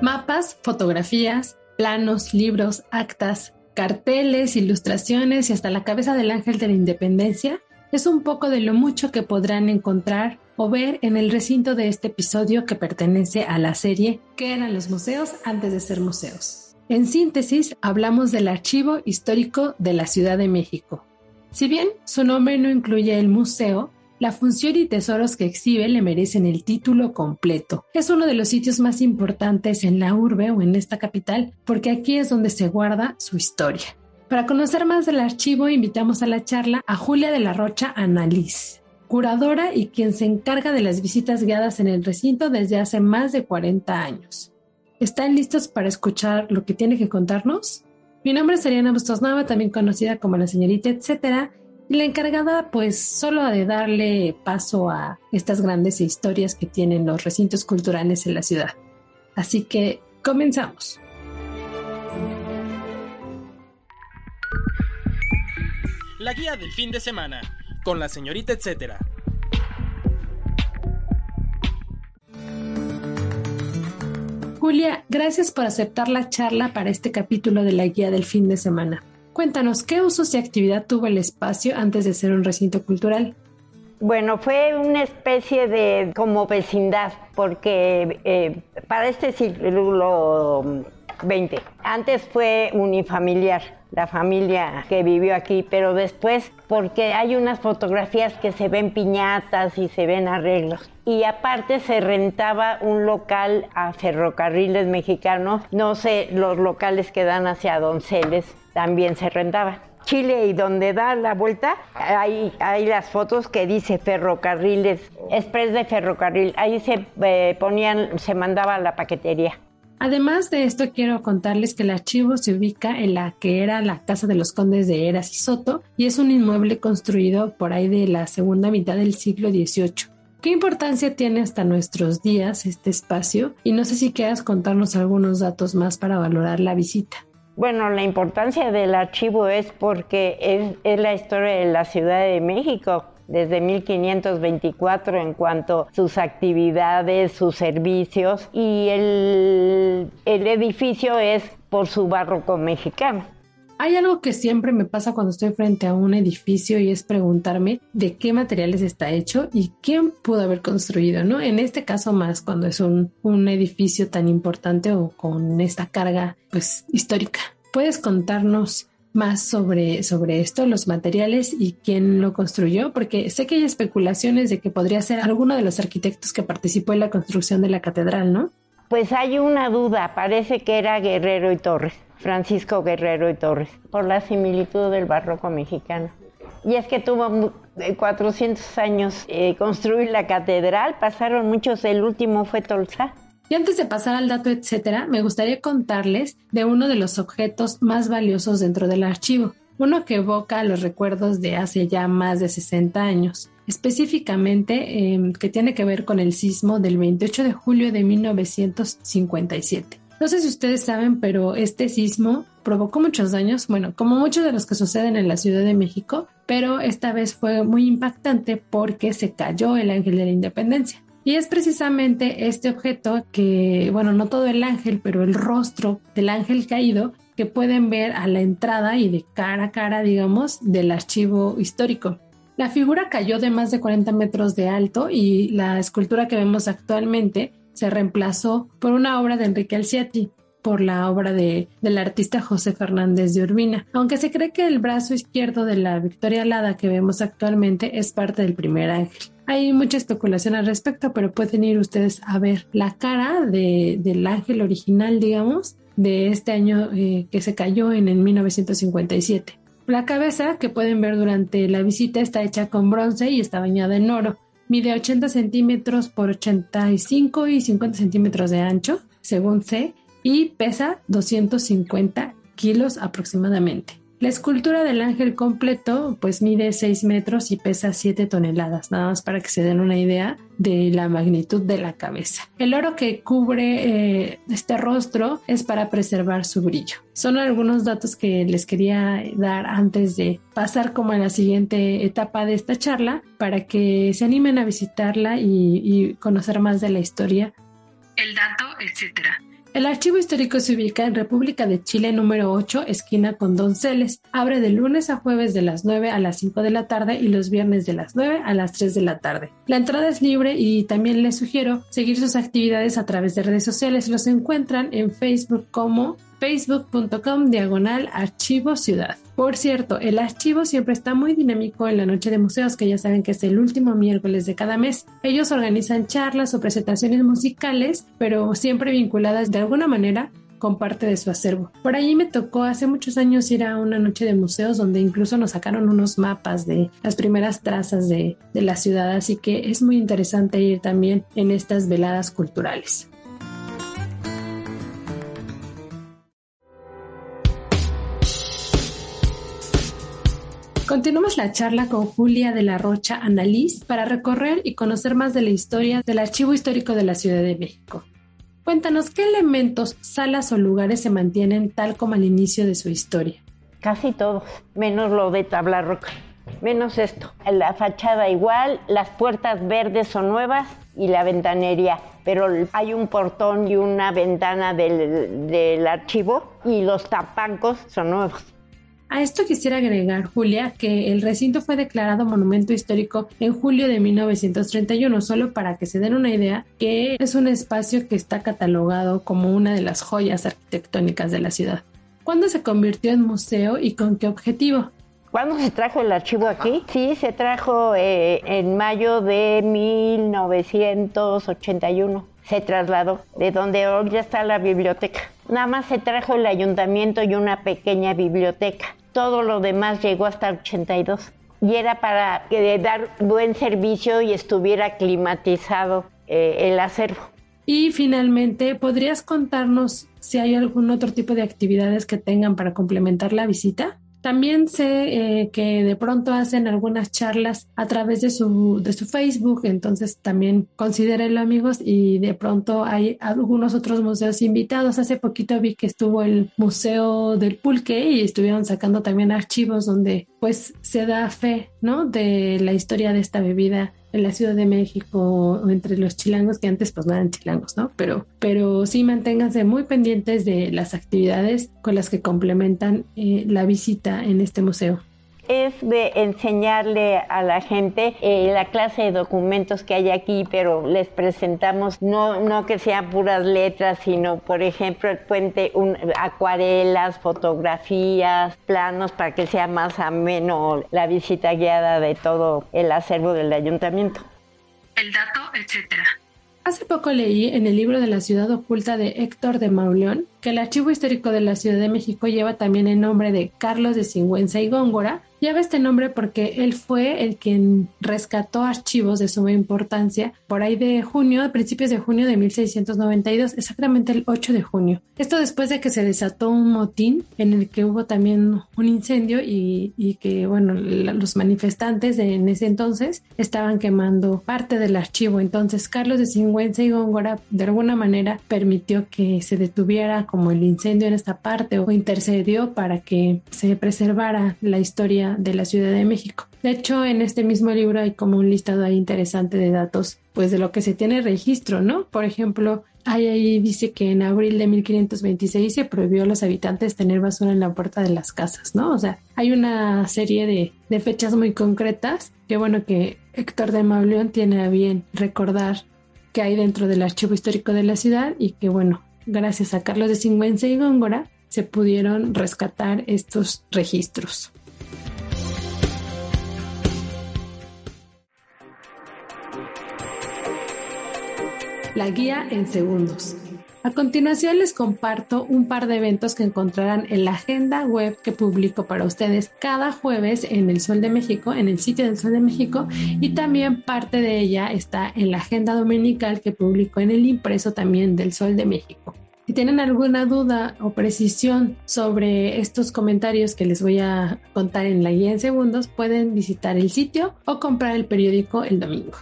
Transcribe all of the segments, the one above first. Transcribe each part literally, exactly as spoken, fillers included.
Mapas, fotografías, planos, libros, actas, carteles, ilustraciones y hasta la cabeza del Ángel de la Independencia es un poco de lo mucho que podrán encontrar o ver en el recinto de este episodio que pertenece a la serie ¿Qué eran los museos antes de ser museos? En síntesis, hablamos del Archivo Histórico de la Ciudad de México. Si bien su nombre no incluye el museo, la función y tesoros que exhibe le merecen el título completo. Es uno de los sitios más importantes en la urbe o en esta capital porque aquí es donde se guarda su historia. Para conocer más del archivo, invitamos a la charla a Julia de la Roche Annaliz, curadora y quien se encarga de las visitas guiadas en el recinto desde hace más de cuarenta años. ¿Están listos para escuchar lo que tiene que contarnos? Mi nombre es Ariana Bustos Nava, también conocida como La Señorita Etcétera, y la encargada pues solo de darle paso a estas grandes historias que tienen los recintos culturales en la ciudad. Así que comenzamos. La guía del fin de semana, con La Señorita Etcétera. Julia, gracias por aceptar la charla para este capítulo de la guía del fin de semana. Cuéntanos, ¿qué usos y actividad tuvo el espacio antes de ser un recinto cultural? Bueno, fue una especie de como vecindad, porque eh, para este siglo veinte, antes fue unifamiliar, la familia que vivió aquí, pero después, porque hay unas fotografías que se ven piñatas y se ven arreglos. Y aparte se rentaba un local a Ferrocarriles Mexicanos, no sé, los locales que dan hacia Donceles también se rentaban. Chile, y donde da la vuelta, hay, hay las fotos que dice ferrocarriles, express de ferrocarril. Ahí se eh, ponían, se mandaba a la paquetería. Además de esto, quiero contarles que el archivo se ubica en la que era la Casa de los Condes de Heras y Soto, y es un inmueble construido por ahí de la segunda mitad del siglo dieciocho. ¿Qué importancia tiene hasta nuestros días este espacio? Y no sé si quieras contarnos algunos datos más para valorar la visita. Bueno, la importancia del archivo es porque es, es la historia de la Ciudad de México desde mil quinientos veinticuatro en cuanto a sus actividades, sus servicios, y el, el edificio es por su barroco mexicano. Hay algo que siempre me pasa cuando estoy frente a un edificio y es preguntarme de qué materiales está hecho y quién pudo haber construido, ¿no? En este caso más cuando es un, un edificio tan importante o con esta carga pues histórica. ¿Puedes contarnos más sobre, sobre esto, los materiales y quién lo construyó? Porque sé que hay especulaciones de que podría ser alguno de los arquitectos que participó en la construcción de la catedral, ¿no? Pues hay una duda, parece que era Guerrero y Torres, Francisco Guerrero y Torres, por la similitud del barroco mexicano. Y es que tuvo cuatrocientos años eh, construir la catedral, pasaron muchos, el último fue Tolsa. Y antes de pasar al dato, etcétera, me gustaría contarles de uno de los objetos más valiosos dentro del archivo, uno que evoca los recuerdos de hace ya más de sesenta años, específicamente eh, que tiene que ver con el sismo del veintiocho de julio de mil novecientos cincuenta y siete. No sé si ustedes saben, pero este sismo provocó muchos daños, bueno, como muchos de los que suceden en la Ciudad de México, pero esta vez fue muy impactante porque se cayó el Ángel de la Independencia. Y es precisamente este objeto que, bueno, no todo el ángel, pero el rostro del ángel caído que pueden ver a la entrada y de cara a cara, digamos, del archivo histórico. La figura cayó de más de cuarenta metros de alto y la escultura que vemos actualmente se reemplazó por una obra de Enrique Alciati, por la obra de, del artista José Fernández de Urbina, aunque se cree que el brazo izquierdo de la Victoria Alada que vemos actualmente es parte del primer ángel. Hay mucha especulación al respecto, pero pueden ir ustedes a ver la cara de, del ángel original, digamos, de este año eh, que se cayó en el mil novecientos cincuenta y siete. La cabeza que pueden ver durante la visita está hecha con bronce y está bañada en oro. Mide ochenta centímetros por ochenta y cinco y cincuenta centímetros de ancho, según sé, y pesa doscientos cincuenta kilos aproximadamente. La escultura del ángel completo pues mide seis metros y pesa siete toneladas, nada más para que se den una idea de la magnitud de la cabeza. El oro que cubre eh, este rostro es para preservar su brillo. Son algunos datos que les quería dar antes de pasar como a la siguiente etapa de esta charla para que se animen a visitarla y, y conocer más de la historia, el dato, etcétera. El Archivo Histórico se ubica en República de Chile, número ocho, esquina con Donceles. Abre de lunes a jueves de las nueve a las cinco de la tarde y los viernes de las nueve a las tres de la tarde. La entrada es libre y también les sugiero seguir sus actividades a través de redes sociales. Los encuentran en Facebook como facebook.com diagonal archivo ciudad. Por cierto, el archivo siempre está muy dinámico en la noche de museos, que ya saben que es el último miércoles de cada mes. Ellos organizan charlas o presentaciones musicales, pero siempre vinculadas de alguna manera con parte de su acervo. Por ahí me tocó hace muchos años ir a una noche de museos donde incluso nos sacaron unos mapas de las primeras trazas de, de la ciudad, así que es muy interesante ir también en estas veladas culturales. Continuamos la charla con Julia de la Roche Annaliz para recorrer y conocer más de la historia del Archivo Histórico de la Ciudad de México. Cuéntanos, ¿qué elementos, salas o lugares se mantienen tal como al inicio de su historia? Casi todos, menos lo de tabla roca, menos esto. La fachada igual, las puertas verdes son nuevas y la ventanería, pero hay un portón y una ventana del, del archivo y los tapancos son nuevos. A esto quisiera agregar, Julia, que el recinto fue declarado Monumento Histórico en julio de mil novecientos treinta y uno, solo para que se den una idea que es un espacio que está catalogado como una de las joyas arquitectónicas de la ciudad. ¿Cuándo se convirtió en museo y con qué objetivo? ¿Cuándo se trajo el archivo aquí? Sí, se trajo eh, en mayo de mil novecientos ochenta y uno. Se trasladó de donde hoy ya está la biblioteca. Nada más se trajo el ayuntamiento y una pequeña biblioteca. Todo lo demás llegó hasta ochenta y dos. Y era para eh, dar buen servicio y estuviera climatizado eh, el acervo. Y finalmente, ¿podrías contarnos si hay algún otro tipo de actividades que tengan para complementar la visita? También sé eh, que de pronto hacen algunas charlas a través de su, de su Facebook, entonces también considérenlo, amigos, y de pronto hay algunos otros museos invitados. Hace poquito vi que estuvo el Museo del Pulque y estuvieron sacando también archivos donde pues se da fe, ¿no?, de la historia de esta bebida en la Ciudad de México, entre los chilangos, que antes pues no eran chilangos, ¿no? Pero, pero sí, manténganse muy pendientes de las actividades con las que complementan eh, la visita en este museo. Es de enseñarle a la gente eh, la clase de documentos que hay aquí, pero les presentamos no, no que sean puras letras, sino, por ejemplo, el puente, un, acuarelas, fotografías, planos, para que sea más ameno la visita guiada de todo el acervo del ayuntamiento. El dato, etcétera. Hace poco leí en el libro de La ciudad oculta de Héctor de Mauleón que el Archivo Histórico de la Ciudad de México lleva también el nombre de Carlos de Sigüenza y Góngora. Lleva este nombre porque él fue el quien rescató archivos de suma importancia por ahí de junio, a principios de junio de mil seiscientos noventa y dos, exactamente el ocho de junio. Esto después de que se desató un motín en el que hubo también un incendio y, y que, bueno, la, los manifestantes de, en ese entonces estaban quemando parte del archivo. Entonces, Carlos de Sigüenza y Góngora de alguna manera permitió que se detuviera como el incendio en esta parte o intercedió para que se preservara la historia de la Ciudad de México. De hecho, en este mismo libro hay como un listado ahí interesante de datos, pues de lo que se tiene registro, ¿no? Por ejemplo, ahí, ahí dice que en abril de mil quinientos veintiséis se prohibió a los habitantes tener basura en la puerta de las casas, ¿no? O sea, hay una serie de, de fechas muy concretas que, bueno, que Héctor de Mauleón tiene a bien recordar que hay dentro del Archivo Histórico de la ciudad y que, bueno, gracias a Carlos de Sigüenza y Góngora se pudieron rescatar estos registros. La guía en segundos. A continuación les comparto un par de eventos que encontrarán en la agenda web que publico para ustedes cada jueves en El Sol de México, en el sitio del Sol de México, y también parte de ella está en la agenda dominical que publico en el impreso también del Sol de México. Si tienen alguna duda o precisión sobre estos comentarios que les voy a contar en la guía en segundos, pueden visitar el sitio o comprar el periódico el domingo.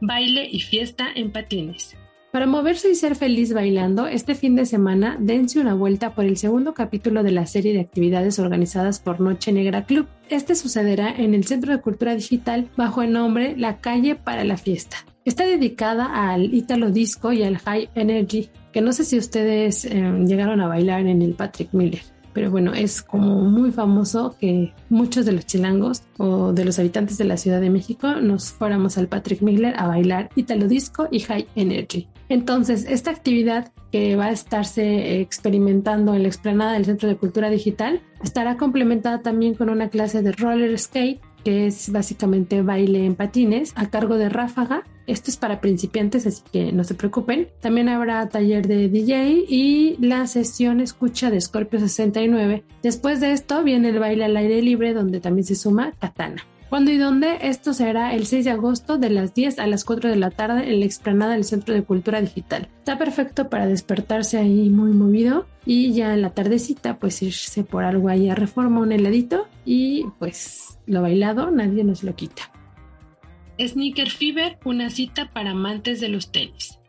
Baile y fiesta en patines. Para moverse y ser feliz bailando, este fin de semana dense una vuelta por el segundo capítulo de la serie de actividades organizadas por Noche Negra Club. Este sucederá en el Centro de Cultura Digital bajo el nombre La Calle para la Fiesta. Está dedicada al Italo Disco y al High Energy, que no sé si ustedes eh, llegaron a bailar en el Patrick Miller, pero bueno, es como muy famoso que muchos de los chilangos o de los habitantes de la Ciudad de México nos fuéramos al Patrick Miller a bailar Italo Disco y High Energy. Entonces, esta actividad que va a estarse experimentando en la explanada del Centro de Cultura Digital estará complementada también con una clase de roller skate, que es básicamente baile en patines a cargo de Ráfaga. Esto es para principiantes, así que no se preocupen. También habrá taller de D J y la sesión escucha de Scorpio sesenta y nueve. Después de esto viene el baile al aire libre, donde también se suma Katana. ¿Cuándo y dónde? Esto será el seis de agosto de las diez a las cuatro de la tarde en la explanada del Centro de Cultura Digital. Está perfecto para despertarse ahí muy movido y ya en la tardecita pues irse por algo ahí a Reforma, un heladito, y pues lo bailado nadie nos lo quita. Sneaker Fever, una cita para amantes de los tenis.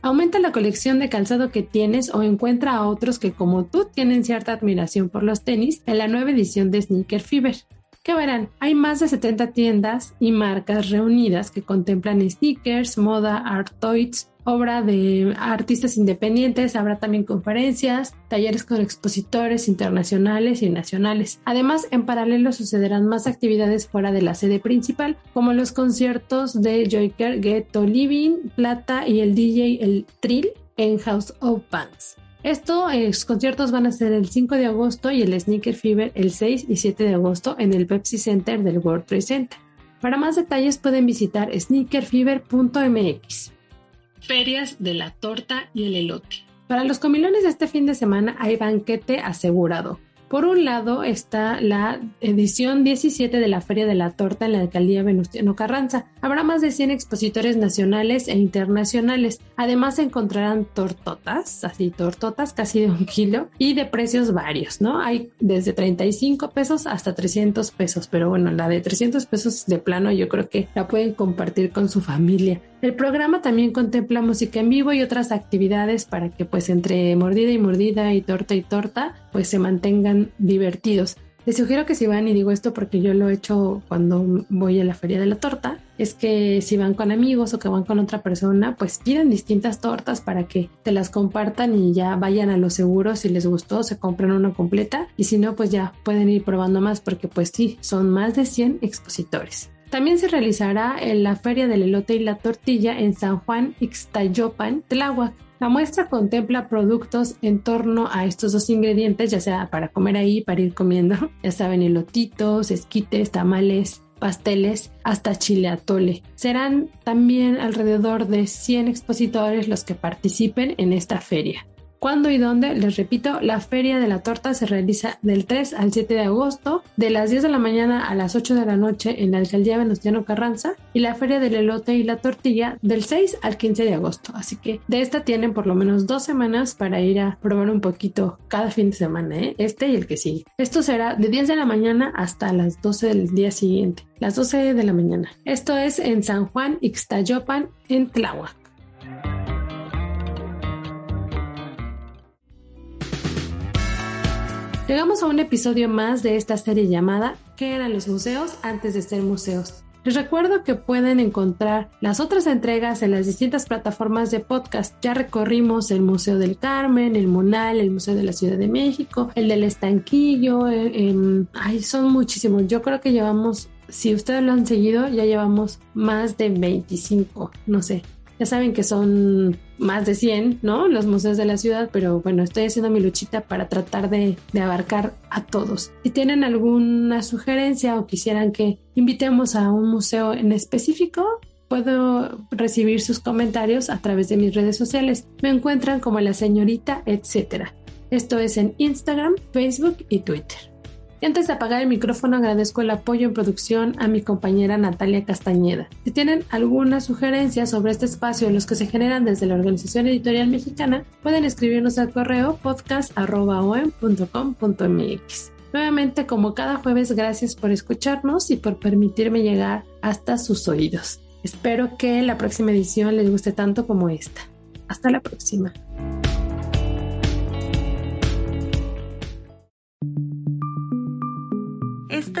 Aumenta la colección de calzado que tienes o encuentra a otros que como tú tienen cierta admiración por los tenis en la nueva edición de Sneaker Fever. ¿Qué verán? Hay más de setenta tiendas y marcas reunidas que contemplan sneakers, moda, art toys, obra de artistas independientes. Habrá también conferencias, talleres con expositores internacionales y nacionales. Además, en paralelo sucederán más actividades fuera de la sede principal, como los conciertos de Joyker, Ghetto Living, Plata y el D J El Trill en House of Bands. Estos conciertos van a ser el cinco de agosto y el Sneaker Fever el seis y siete de agosto en el Pepsi Center del World Trade Center. Para más detalles pueden visitar sneaker fever punto m x. Ferias de la torta y el elote. Para los comilones de este fin de semana hay banquete asegurado. Por un lado está la edición diecisiete de la Feria de la Torta en la Alcaldía Venustiano Carranza. Habrá más de cien expositores nacionales e internacionales. Además encontrarán tortotas, así tortotas casi de un kilo y de precios varios, ¿no? Hay desde treinta y cinco pesos hasta trescientos pesos, pero bueno, la de trescientos pesos de plano yo creo que la pueden compartir con su familia. El programa también contempla música en vivo y otras actividades para que pues entre mordida y mordida y torta y torta pues se mantengan divertidos. Les sugiero que si van, y digo esto porque yo lo he hecho cuando voy a la Feria de la Torta, es que si van con amigos o que van con otra persona pues pidan distintas tortas para que te las compartan y ya vayan a lo seguro. Si les gustó se compran una completa y si no pues ya pueden ir probando más, porque pues sí, son más de cien expositores. También se realizará en la Feria del Elote y la Tortilla en San Juan Ixtayopan, Tláhuac. La muestra contempla productos en torno a estos dos ingredientes, ya sea para comer ahí, para ir comiendo, ya saben, elotitos, esquites, tamales, pasteles, hasta chile atole. Serán también alrededor de cien expositores los que participen en esta feria. ¿Cuándo y dónde? Les repito, la Feria de la Torta se realiza del tres al siete de agosto, de las diez de la mañana a las ocho de la noche en la Alcaldía Venustiano Carranza, y la Feria del Elote y la Tortilla del seis al quince de agosto. Así que de esta tienen por lo menos dos semanas para ir a probar un poquito cada fin de semana, ¿eh? Este y el que sigue. Esto será de diez de la mañana hasta las doce del día siguiente, las doce de la mañana. Esto es en San Juan Ixtayopan, en Tláhuac. Llegamos a un episodio más de esta serie llamada ¿Qué eran los museos antes de ser museos? Les recuerdo que pueden encontrar las otras entregas en las distintas plataformas de podcast. Ya recorrimos el Museo del Carmen, el Munal, el Museo de la Ciudad de México, el del Estanquillo, eh, eh, ay, son muchísimos. Yo creo que llevamos, si ustedes lo han seguido, ya llevamos más de veinticinco, no sé. Ya saben que son más de cien, ¿no? Los museos de la ciudad, pero bueno, estoy haciendo mi luchita para tratar de, de abarcar a todos. Si tienen alguna sugerencia o quisieran que invitemos a un museo en específico, puedo recibir sus comentarios a través de mis redes sociales. Me encuentran como La Señorita Etcétera. Esto es en Instagram, Facebook y Twitter. Y antes de apagar el micrófono, agradezco el apoyo en producción a mi compañera Natalia Castañeda. Si tienen alguna sugerencia sobre este espacio y los que se generan desde la Organización Editorial Mexicana, pueden escribirnos al correo podcast arroba o e m punto com punto m x. Nuevamente, como cada jueves, gracias por escucharnos y por permitirme llegar hasta sus oídos. Espero que la próxima edición les guste tanto como esta. Hasta la próxima. Esta